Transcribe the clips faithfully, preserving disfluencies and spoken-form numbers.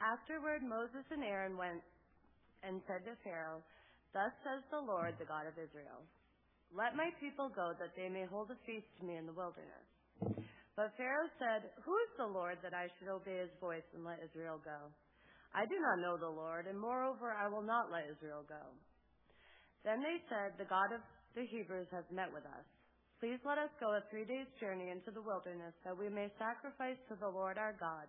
Afterward, Moses and Aaron went and said to Pharaoh, "Thus says the Lord, the God of Israel, let my people go that they may hold a feast to me in the wilderness." But Pharaoh said, "Who is the Lord that I should obey his voice and let Israel go? I do not know the Lord, and moreover, I will not let Israel go." Then they said, "The God of the Hebrews has met with us. Please let us go a three days journey into the wilderness that we may sacrifice to the Lord our God,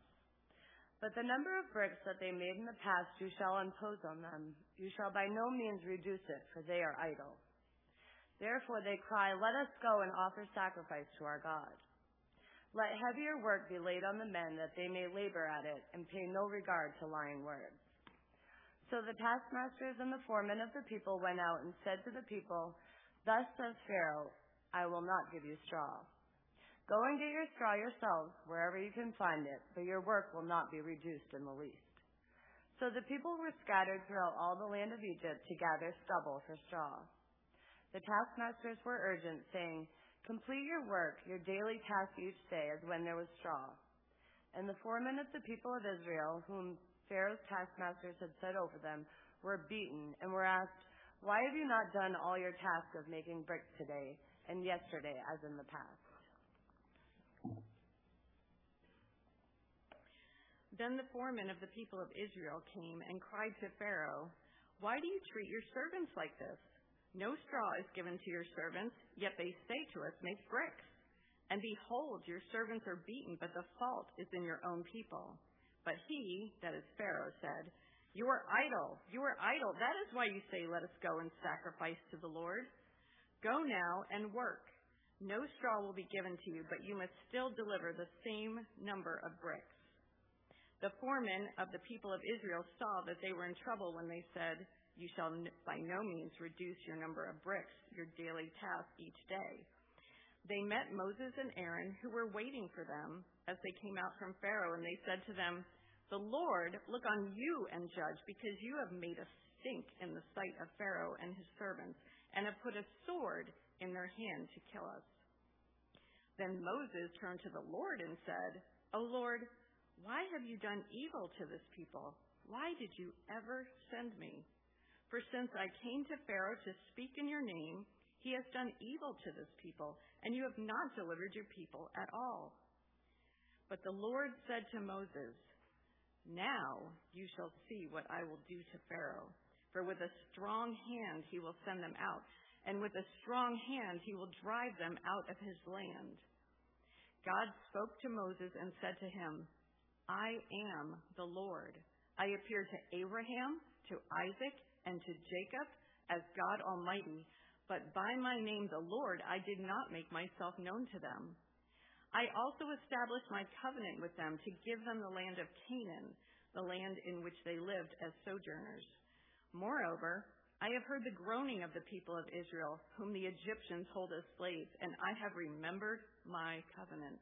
But the number of bricks that they made in the past you shall impose on them. You shall by no means reduce it, for they are idle." Therefore they cry, "Let us go and offer sacrifice to our God." Let heavier work be laid on the men, that they may labor at it, and pay no regard to lying words. So the taskmasters and the foremen of the people went out and said to the people, "Thus says Pharaoh, I will not give you straw. Go and get your straw yourselves, wherever you can find it, but your work will not be reduced in the least." So the people were scattered throughout all the land of Egypt to gather stubble for straw. The taskmasters were urgent, saying, "Complete your work, your daily task each day, as when there was straw." And the foremen of the people of Israel, whom Pharaoh's taskmasters had set over them, were beaten and were asked, "Why have you not done all your task of making bricks today and yesterday, as in the past?" Then the foreman of the people of Israel came and cried to Pharaoh, "Why do you treat your servants like this? No straw is given to your servants, yet they say to us, 'Make bricks.' And behold, your servants are beaten, but the fault is in your own people." But he, that is Pharaoh, said, "You are idle, you are idle. That is why you say, 'Let us go and sacrifice to the Lord.' Go now and work. No straw will be given to you, but you must still deliver the same number of bricks." The foremen of the people of Israel saw that they were in trouble when they said, "You shall by no means reduce your number of bricks, your daily task each day." They met Moses and Aaron, who were waiting for them as they came out from Pharaoh, and they said to them, "The Lord look on you and judge, because you have made a stink in the sight of Pharaoh and his servants, and have put a sword in their hand to kill us." Then Moses turned to the Lord and said, "O Lord, why have you done evil to this people? Why did you ever send me? For since I came to Pharaoh to speak in your name, he has done evil to this people, and you have not delivered your people at all." But the Lord said to Moses, "Now you shall see what I will do to Pharaoh, for with a strong hand he will send them out, and with a strong hand he will drive them out of his land." God spoke to Moses and said to him, "I am the Lord. I appeared to Abraham, to Isaac, and to Jacob as God Almighty, but by my name, the Lord, I did not make myself known to them. I also established my covenant with them to give them the land of Canaan, the land in which they lived as sojourners. Moreover, I have heard the groaning of the people of Israel, whom the Egyptians hold as slaves, and I have remembered my covenant.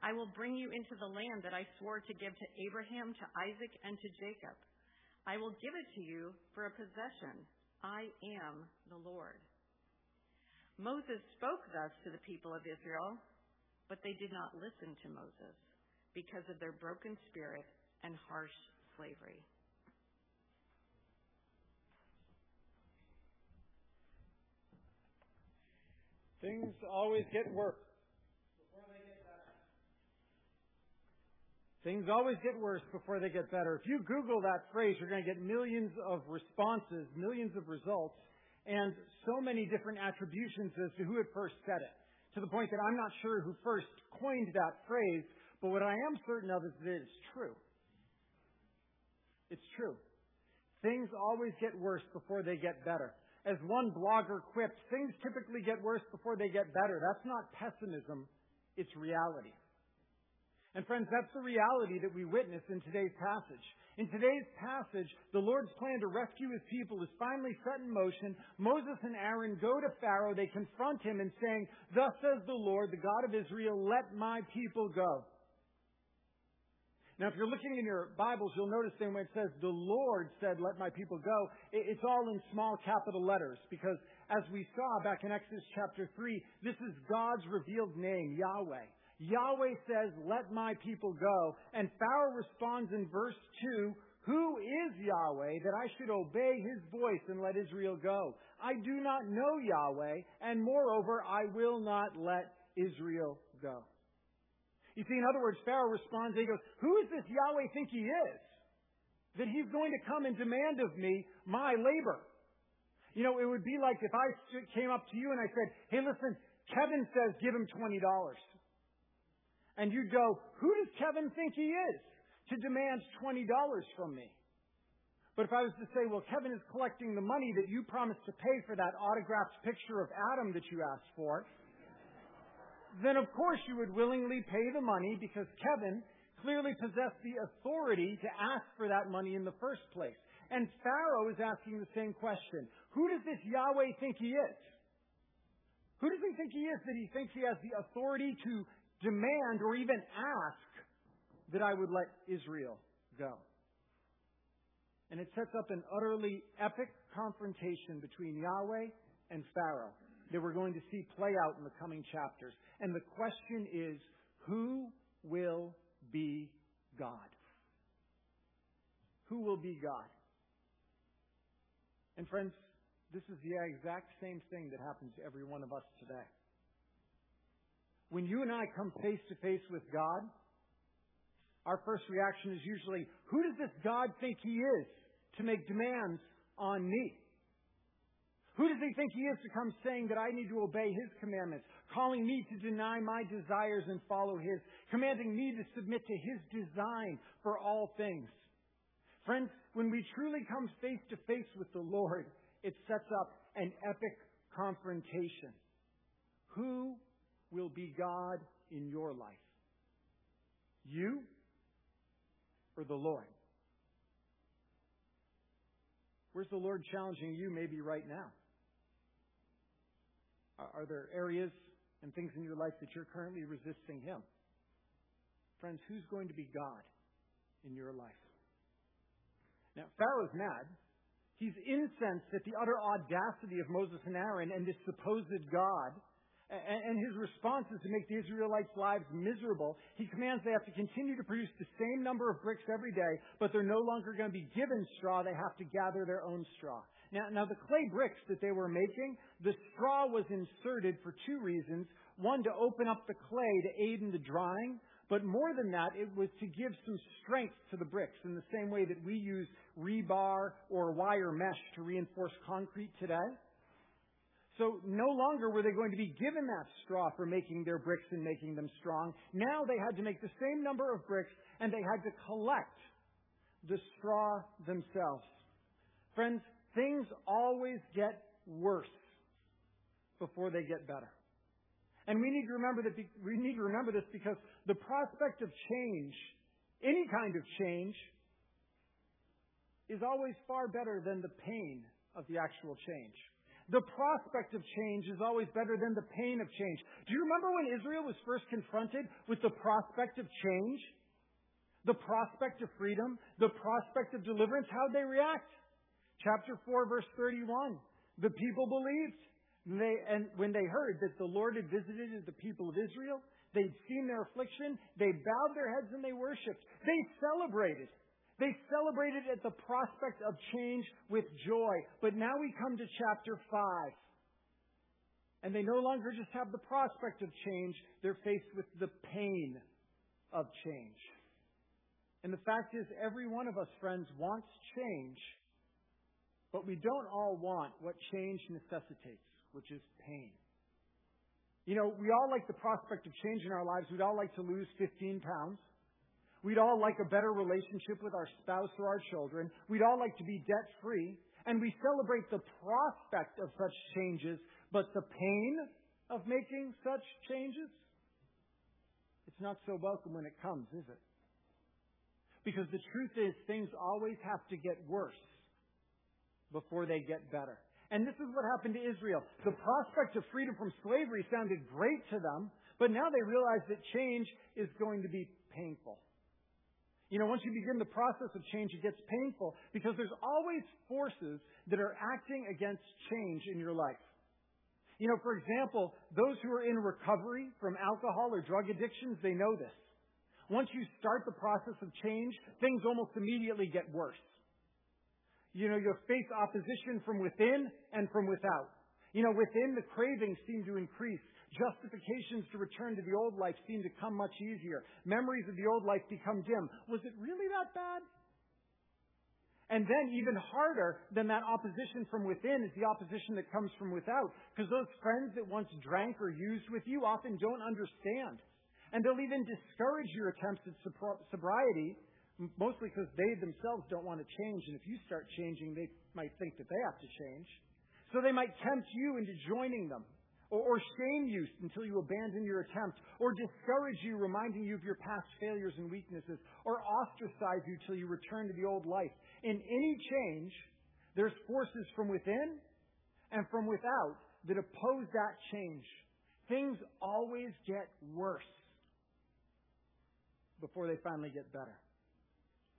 I will bring you into the land that I swore to give to Abraham, to Isaac, and to Jacob. I will give it to you for a possession. I am the Lord.'" Moses spoke thus to the people of Israel, but they did not listen to Moses because of their broken spirit and harsh slavery. Things always get worse before they get better. Things always get worse before they get better. If you Google that phrase, you're going to get millions of responses, millions of results, and so many different attributions as to who had first said it, to the point that I'm not sure who first coined that phrase, but what I am certain of is that it's true. It's true. Things always get worse before they get better. As one blogger quipped, things typically get worse before they get better. That's not pessimism, it's reality. And friends, that's the reality that we witness in today's passage. In today's passage, the Lord's plan to rescue His people is finally set in motion. Moses and Aaron go to Pharaoh. They confront him and saying, "Thus says the Lord, the God of Israel, let my people go." Now, if you're looking in your Bibles, you'll notice that when it says, "The Lord said, let my people go," it's all in small capital letters, because as we saw back in Exodus chapter three, this is God's revealed name, Yahweh. Yahweh says, "Let my people go." And Pharaoh responds in verse two, "Who is Yahweh that I should obey His voice and let Israel go? I do not know Yahweh, and moreover, I will not let Israel go." You see, in other words, Pharaoh responds and he goes, "Who does this Yahweh think he is, that he's going to come and demand of me my labor?" You know, it would be like if I came up to you and I said, "Hey, listen, Kevin says give him twenty dollars. And you'd go, "Who does Kevin think he is to demand twenty dollars from me?" But if I was to say, "Well, Kevin is collecting the money that you promised to pay for that autographed picture of Adam that you asked for," then of course you would willingly pay the money, because Kevin clearly possessed the authority to ask for that money in the first place. And Pharaoh is asking the same question. Who does this Yahweh think he is? Who does he think he is that he thinks he has the authority to demand or even ask that I would let Israel go? And it sets up an utterly epic confrontation between Yahweh and Pharaoh that we're going to see play out in the coming chapters. And the question is, who will be God? Who will be God? And friends, this is the exact same thing that happens to every one of us today. When you and I come face to face with God, our first reaction is usually, "Who does this God think He is to make demands on me? Who does He think He is to come saying that I need to obey His commandments, calling me to deny my desires and follow His, commanding me to submit to His design for all things?" Friends, when we truly come face to face with the Lord, it sets up an epic confrontation. Who will be God in your life? You or the Lord? Where's the Lord challenging you maybe right now? Are there areas and things in your life that you're currently resisting Him? Friends, who's going to be God in your life? Now, Pharaoh's mad. He's incensed at the utter audacity of Moses and Aaron and this supposed God. And his response is to make the Israelites' lives miserable. He commands they have to continue to produce the same number of bricks every day, but they're no longer going to be given straw. They have to gather their own straw. Now, now the clay bricks that they were making, the straw was inserted for two reasons. One, to open up the clay to aid in the drying. But more than that, it was to give some strength to the bricks in the same way that we use rebar or wire mesh to reinforce concrete today. So no longer were they going to be given that straw for making their bricks and making them strong. Now they had to make the same number of bricks, and they had to collect the straw themselves. Friends, things always get worse before they get better. And we need to remember that be- we need to remember this, because the prospect of change, any kind of change, is always far better than the pain of the actual change. The prospect of change is always better than the pain of change. Do you remember when Israel was first confronted with the prospect of change, the prospect of freedom, the prospect of deliverance? How'd they react? Chapter four, verse thirty-one. The people believed. And, they, and when they heard that the Lord had visited the people of Israel, they'd seen their affliction, they bowed their heads and they worshipped. They celebrated. They celebrated at the prospect of change with joy. But now we come to chapter five. And they no longer just have the prospect of change. They're faced with the pain of change. And the fact is, every one of us, friends, wants change. But we don't all want what change necessitates, which is pain. You know, we all like the prospect of change in our lives. We'd all like to lose fifteen pounds. We'd all like a better relationship with our spouse or our children. We'd all like to be debt-free. And we celebrate the prospect of such changes, but the pain of making such changes, it's not so welcome when it comes, is it? Because the truth is, things always have to get worse before they get better. And this is what happened to Israel. The prospect of freedom from slavery sounded great to them, but now they realize that change is going to be painful. You know, once you begin the process of change, it gets painful because there's always forces that are acting against change in your life. You know, for example, those who are in recovery from alcohol or drug addictions, they know this. Once you start the process of change, things almost immediately get worse. You know, you'll face opposition from within and from without. You know, within, the cravings seem to increase. Justifications to return to the old life seem to come much easier. Memories of the old life become dim. Was it really that bad? And then even harder than that opposition from within is the opposition that comes from without. Because those friends that once drank or used with you often don't understand. And they'll even discourage your attempts at sobriety, mostly because they themselves don't want to change. And if you start changing, they might think that they have to change. So they might tempt you into joining them, or, or shame you until you abandon your attempt, or discourage you, reminding you of your past failures and weaknesses, or ostracize you till you return to the old life. In any change, there's forces from within and from without that oppose that change. Things always get worse before they finally get better.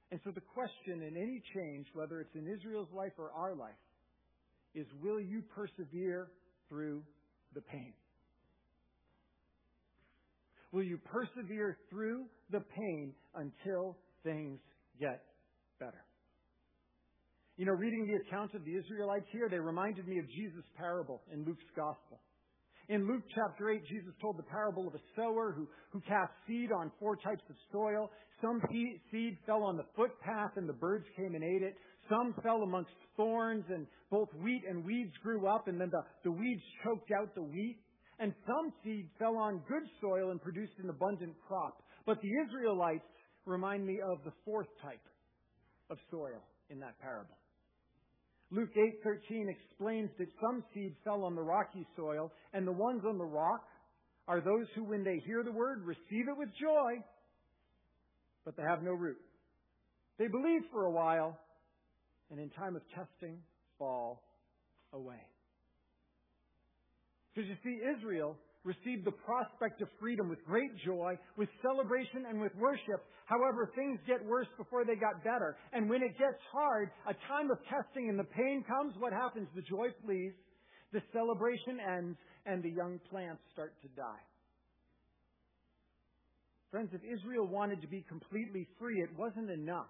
And so the question in any change, whether it's in Israel's life or our life, is will you persevere through the pain? Will you persevere through the pain until things get better? You know, reading the account of the Israelites here, they reminded me of Jesus' parable in Luke's gospel. In Luke chapter eight, Jesus told the parable of a sower who, who cast seed on four types of soil. Some seed fell on the footpath and the birds came and ate it. Some fell amongst thorns and both wheat and weeds grew up, and then the, the weeds choked out the wheat. And some seed fell on good soil and produced an abundant crop. But the Israelites remind me of the fourth type of soil in that parable. Luke eight thirteen explains that some seed fell on the rocky soil, and the ones on the rock are those who, when they hear the word, receive it with joy, but they have no root. They believe for a while, and in time of testing, fall away. Because you see, Israel received the prospect of freedom with great joy, with celebration and with worship. However, things get worse before they got better. And when it gets hard, a time of testing and the pain comes, what happens? The joy flees, the celebration ends, and the young plants start to die. Friends, if Israel wanted to be completely free, it wasn't enough.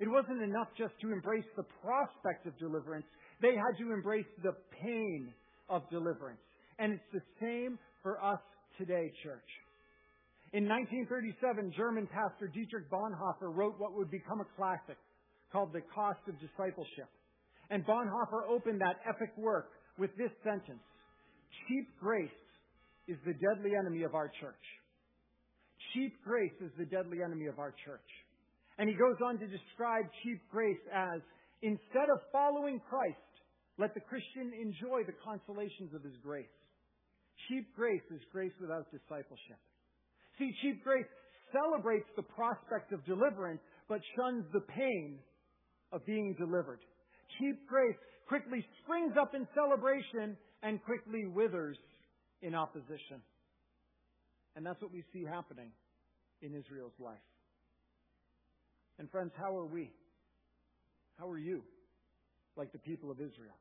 It wasn't enough just to embrace the prospect of deliverance. They had to embrace the pain of deliverance. And it's the same for us today, church. In nineteen thirty-seven, German pastor Dietrich Bonhoeffer wrote what would become a classic called The Cost of Discipleship. And Bonhoeffer opened that epic work with this sentence: cheap grace is the deadly enemy of our church. Cheap grace is the deadly enemy of our church. And he goes on to describe cheap grace as, instead of following Christ, let the Christian enjoy the consolations of his grace. Cheap grace is grace without discipleship. See, cheap grace celebrates the prospect of deliverance, but shuns the pain of being delivered. Cheap grace quickly springs up in celebration and quickly withers in opposition. And that's what we see happening in Israel's life. And friends, how are we? How are you? Like the people of Israel.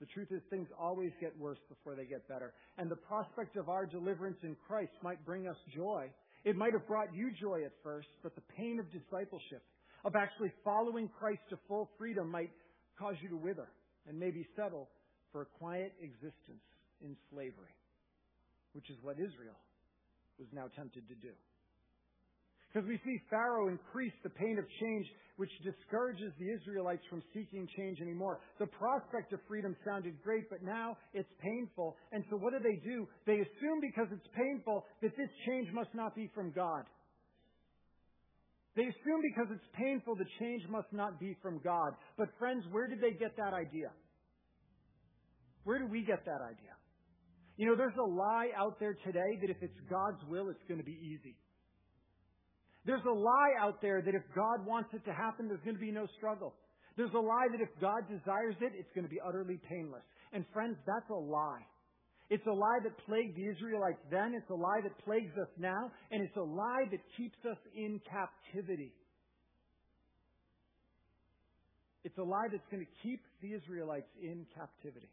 The truth is, things always get worse before they get better. And the prospect of our deliverance in Christ might bring us joy. It might have brought you joy at first, but the pain of discipleship, of actually following Christ to full freedom, might cause you to wither and maybe settle for a quiet existence in slavery, which is what Israel was now tempted to do. Because we see Pharaoh increase the pain of change, which discourages the Israelites from seeking change anymore. The prospect of freedom sounded great, but now it's painful. And so what do they do? They assume because it's painful that this change must not be from God. They assume because it's painful, the change must not be from God. But friends, where did they get that idea? Where do we get that idea? You know, there's a lie out there today that if it's God's will, it's going to be easy. There's a lie out there that if God wants it to happen, there's going to be no struggle. There's a lie that if God desires it, it's going to be utterly painless. And friends, that's a lie. It's a lie that plagued the Israelites then. It's a lie that plagues us now. And it's a lie that keeps us in captivity. It's a lie that's going to keep the Israelites in captivity.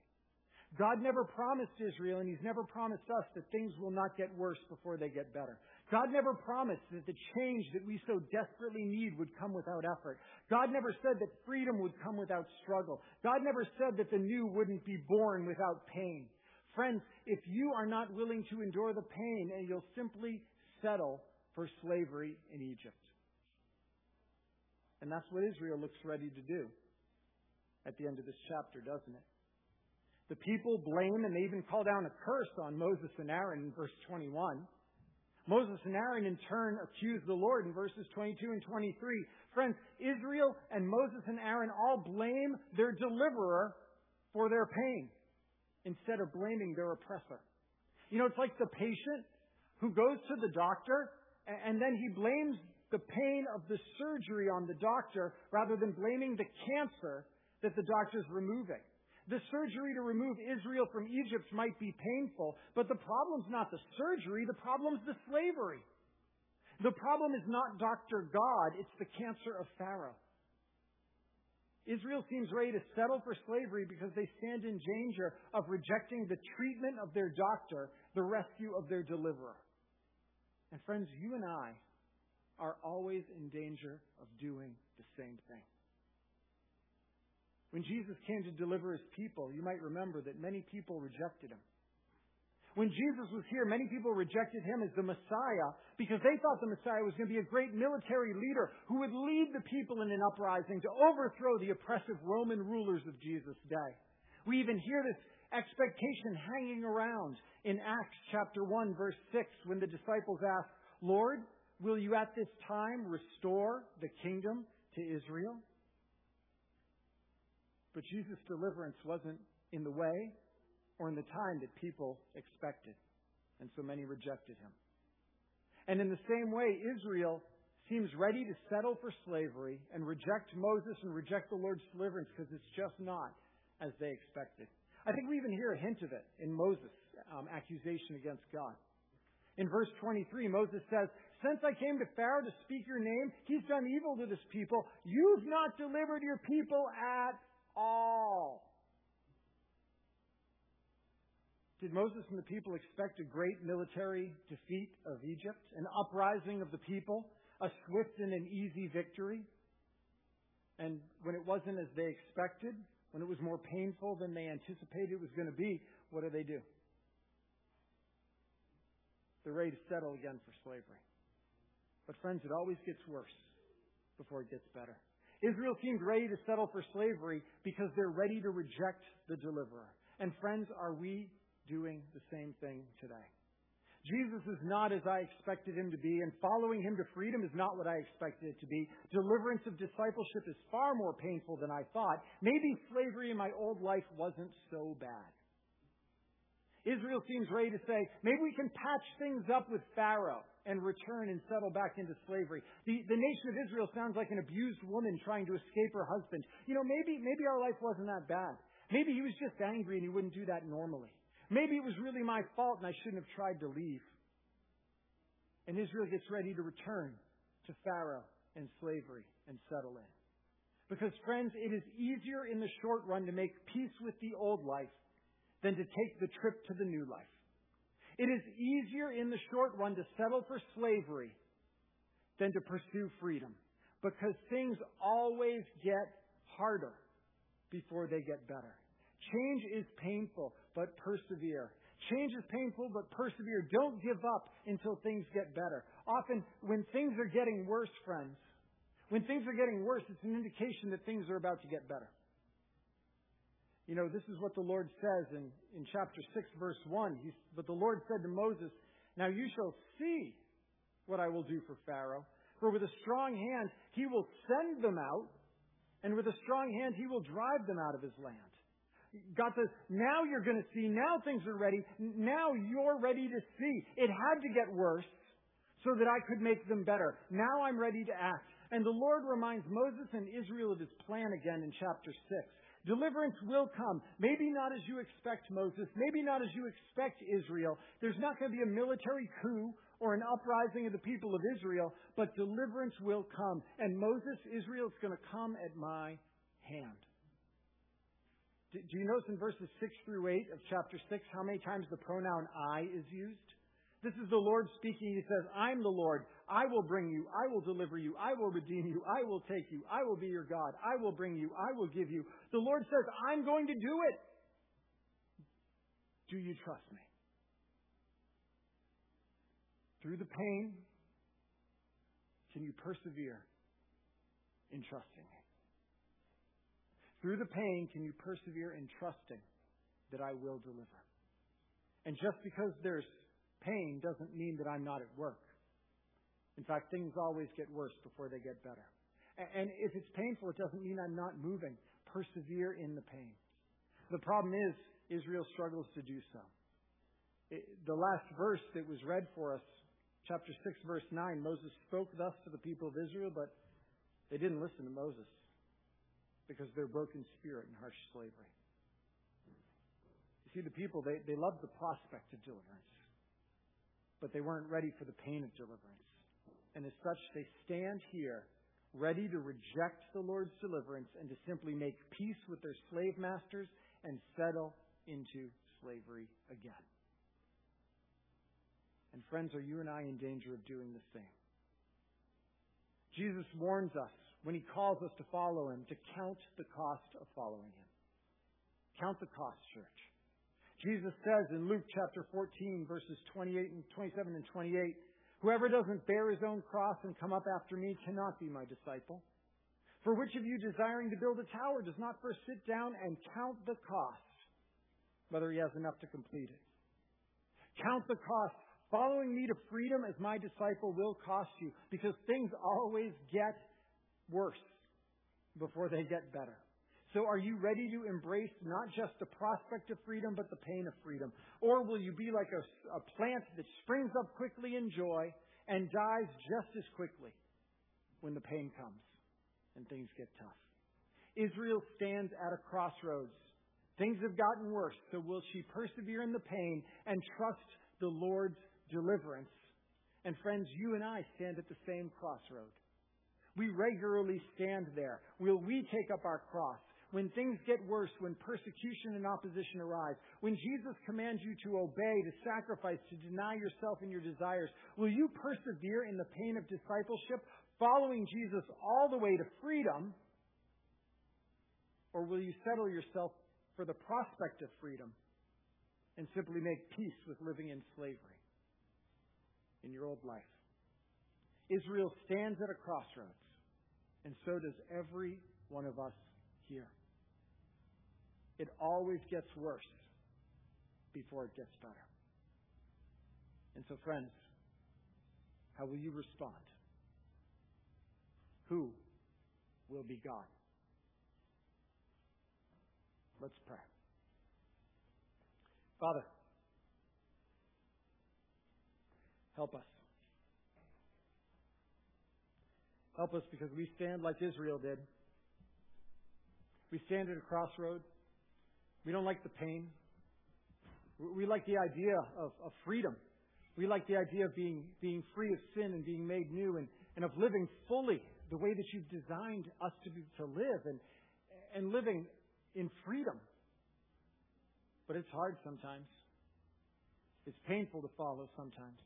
God never promised Israel, and He's never promised us, that things will not get worse before they get better. God never promised that the change that we so desperately need would come without effort. God never said that freedom would come without struggle. God never said that the new wouldn't be born without pain. Friends, if you are not willing to endure the pain, and you'll simply settle for slavery in Egypt. And that's what Israel looks ready to do at the end of this chapter, doesn't it? The people blame, and they even call down a curse on Moses and Aaron in verse twenty-one. Moses and Aaron in turn accuse the Lord in verses twenty-two and twenty-three. Friends, Israel and Moses and Aaron all blame their deliverer for their pain, instead of blaming their oppressor. You know, it's like the patient who goes to the doctor and then he blames the pain of the surgery on the doctor rather than blaming the cancer that the doctor's removing. The surgery to remove Israel from Egypt might be painful, but the problem's not the surgery, the problem's the slavery. The problem is not Doctor God, it's the cancer of Pharaoh. Israel seems ready to settle for slavery because they stand in danger of rejecting the treatment of their doctor, the rescue of their deliverer. And friends, you and I are always in danger of doing the same thing. When Jesus came to deliver His people, you might remember that many people rejected Him. When Jesus was here, many people rejected Him as the Messiah because they thought the Messiah was going to be a great military leader who would lead the people in an uprising to overthrow the oppressive Roman rulers of Jesus' day. We even hear this expectation hanging around in Acts chapter one, verse six, when the disciples ask, "Lord, will you at this time restore the kingdom to Israel?" But Jesus' deliverance wasn't in the way or in the time that people expected. And so many rejected Him. And in the same way, Israel seems ready to settle for slavery and reject Moses and reject the Lord's deliverance because it's just not as they expected. I think we even hear a hint of it in Moses' um, accusation against God. In verse twenty-three, Moses says, "Since I came to Pharaoh to speak your name, he's done evil to this people. You've not delivered your people at all." Did Moses and the people expect a great military defeat of Egypt, an uprising of the people, a swift and an easy victory? And when it wasn't as they expected, when it was more painful than they anticipated it was going to be, what do they do? They're ready to settle again for slavery. But friends, it always gets worse before it gets better. Israel seemed ready to settle for slavery because they're ready to reject the deliverer. And friends, are we doing the same thing today? Jesus is not as I expected Him to be, and following Him to freedom is not what I expected it to be. Deliverance of discipleship is far more painful than I thought. Maybe slavery in my old life wasn't so bad. Israel seems ready to say, maybe we can patch things up with Pharaoh and return and settle back into slavery. The, the nation of Israel sounds like an abused woman trying to escape her husband. You know, maybe, maybe our life wasn't that bad. Maybe he was just angry and he wouldn't do that normally. Maybe it was really my fault and I shouldn't have tried to leave. And Israel gets ready to return to Pharaoh and slavery and settle in. Because friends, it is easier in the short run to make peace with the old life than to take the trip to the new life. It is easier in the short run to settle for slavery than to pursue freedom, because things always get harder before they get better. Change is painful, but persevere. Change is painful, but persevere. Don't give up until things get better. Often, when things are getting worse, friends, when things are getting worse, it's an indication that things are about to get better. You know, this is what the Lord says in, in chapter six, verse one. He, but the Lord said to Moses, "Now you shall see what I will do for Pharaoh. For with a strong hand, he will send them out. And with a strong hand, he will drive them out of his land." God says, now you're going to see. Now things are ready. Now you're ready to see. It had to get worse so that I could make them better. Now I'm ready to act. And the Lord reminds Moses and Israel of his plan again in chapter six. Deliverance will come. Maybe not as you expect, Moses. Maybe not as you expect, Israel. There's not going to be a military coup or an uprising of the people of Israel, but deliverance will come. And Moses, Israel's going to come at my hand. Do you notice in verses six through eight of chapter six how many times the pronoun I is used? This is the Lord speaking. He says, I'm the Lord. I will bring you. I will deliver you. I will redeem you. I will take you. I will be your God. I will bring you. I will give you. The Lord says, I'm going to do it. Do you trust me? Through the pain, can you persevere in trusting me? Through the pain, can you persevere in trusting that I will deliver? And just because there's pain doesn't mean that I'm not at work. In fact, things always get worse before they get better. And if it's painful, it doesn't mean I'm not moving. Persevere in the pain. The problem is, Israel struggles to do so. The last verse that was read for us, chapter six, verse nine, Moses spoke thus to the people of Israel, but they didn't listen to Moses, because of their broken spirit and harsh slavery. You see, the people, they, they loved the prospect of deliverance, but they weren't ready for the pain of deliverance. And as such, they stand here ready to reject the Lord's deliverance and to simply make peace with their slave masters and settle into slavery again. And friends, are you and I in danger of doing the same? Jesus warns us when he calls us to follow him, to count the cost of following him. Count the cost, church. Jesus says in Luke chapter fourteen, verses twenty-eight and twenty-seven and twenty-eight, "Whoever doesn't bear his own cross and come up after me cannot be my disciple. For which of you, desiring to build a tower, does not first sit down and count the cost, whether he has enough to complete it?" Count the cost. Following me to freedom as my disciple will cost you, because things always get worse before they get better. So are you ready to embrace not just the prospect of freedom, but the pain of freedom? Or will you be like a, a plant that springs up quickly in joy and dies just as quickly when the pain comes and things get tough? Israel stands at a crossroads. Things have gotten worse, so will she persevere in the pain and trust the Lord's deliverance? And friends, you and I stand at the same crossroad. We regularly stand there. Will we take up our cross? When things get worse, when persecution and opposition arise, when Jesus commands you to obey, to sacrifice, to deny yourself and your desires, will you persevere in the pain of discipleship, following Jesus all the way to freedom? Or will you settle yourself for the prospect of freedom and simply make peace with living in slavery in your old life? Israel stands at a crossroads, and so does every one of us here. It always gets worse before it gets better. And so, friends, how will you respond? Who will be God? Let's pray. Father, help us. Help us, because we stand like Israel did. We stand at a crossroad. We don't like the pain. We like the idea of, of freedom. We like the idea of being, being free of sin and being made new, and, and of living fully the way that you've designed us to, be, to live and, and living in freedom. But it's hard sometimes. It's painful to follow sometimes.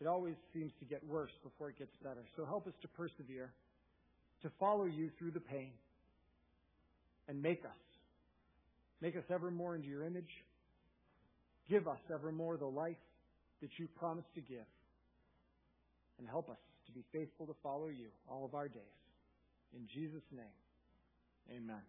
It always seems to get worse before it gets better. So help us to persevere, to follow you through the pain, and make us. Make us ever more into your image. Give us evermore the life that you promised to give, and help us to be faithful to follow you all of our days. In Jesus' name, amen.